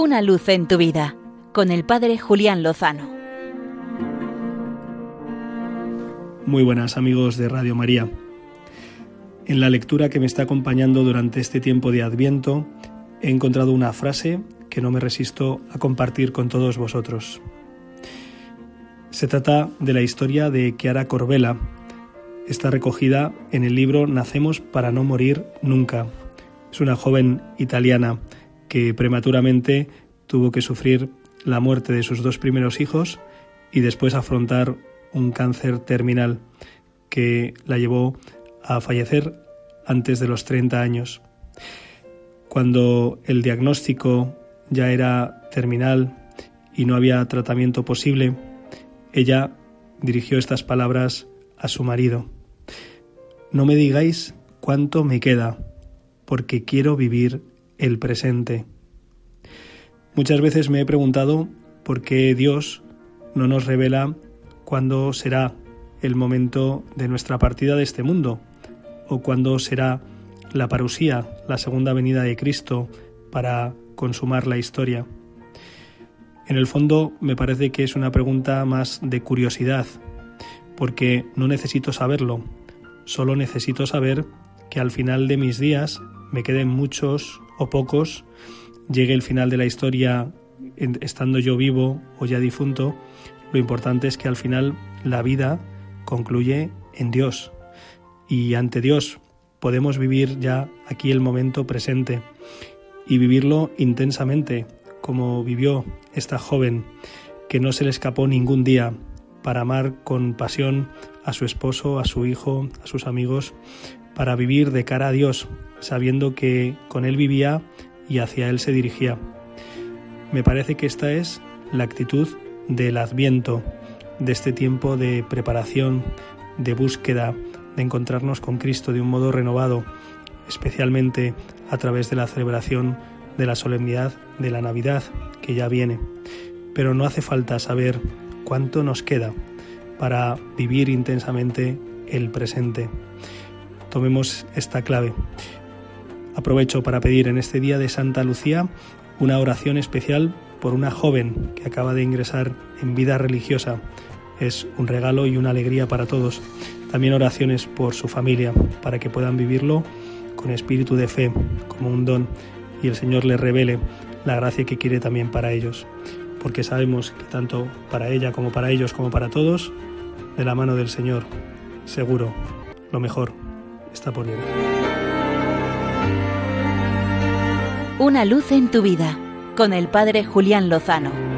Una luz en tu vida, con el Padre Julián Lozano. Muy buenas, amigos de Radio María. En la lectura que me está acompañando durante este tiempo de Adviento, he encontrado una frase que no me resisto a compartir con todos vosotros. Se trata de la historia de Chiara Corbella. Está recogida en el libro Nacemos para no morir nunca. Es una joven italiana que prematuramente tuvo que sufrir la muerte de sus 2 primeros hijos y después afrontar un cáncer terminal que la llevó a fallecer antes de los 30 años. Cuando el diagnóstico ya era terminal y no había tratamiento posible, ella dirigió estas palabras a su marido: «No me digáis cuánto me queda, porque quiero vivir el presente». Muchas veces me he preguntado por qué Dios no nos revela cuándo será el momento de nuestra partida de este mundo, o cuándo será la parusía, la segunda venida de Cristo para consumar la historia. En el fondo me parece que es una pregunta más de curiosidad, porque no necesito saberlo, solo necesito saber que al final de mis días, me queden muchos o pocos, llegue el final de la historia estando yo vivo o ya difunto, lo importante es que al final la vida concluye en Dios. Y ante Dios podemos vivir ya aquí el momento presente y vivirlo intensamente, como vivió esta joven, que no se le escapó ningún día para amar con pasión a su esposo, a su hijo, a sus amigos, para vivir de cara a Dios, sabiendo que con Él vivía y hacia Él se dirigía. Me parece que esta es la actitud del Adviento, de este tiempo de preparación, de búsqueda, de encontrarnos con Cristo de un modo renovado, especialmente a través de la celebración de la solemnidad de la Navidad, que ya viene. Pero no hace falta saber cuánto nos queda para vivir intensamente el presente. Tomemos esta clave. Aprovecho para pedir en este día de Santa Lucía una oración especial por una joven que acaba de ingresar en vida religiosa. Es un regalo y una alegría para todos. También oraciones por su familia, para que puedan vivirlo con espíritu de fe, como un don, y el Señor les revele la gracia que quiere también para ellos, porque sabemos que tanto para ella como para ellos como para todos, de la mano del Señor, seguro, lo mejor está por venir. Una luz en tu vida, con el Padre Julián Lozano.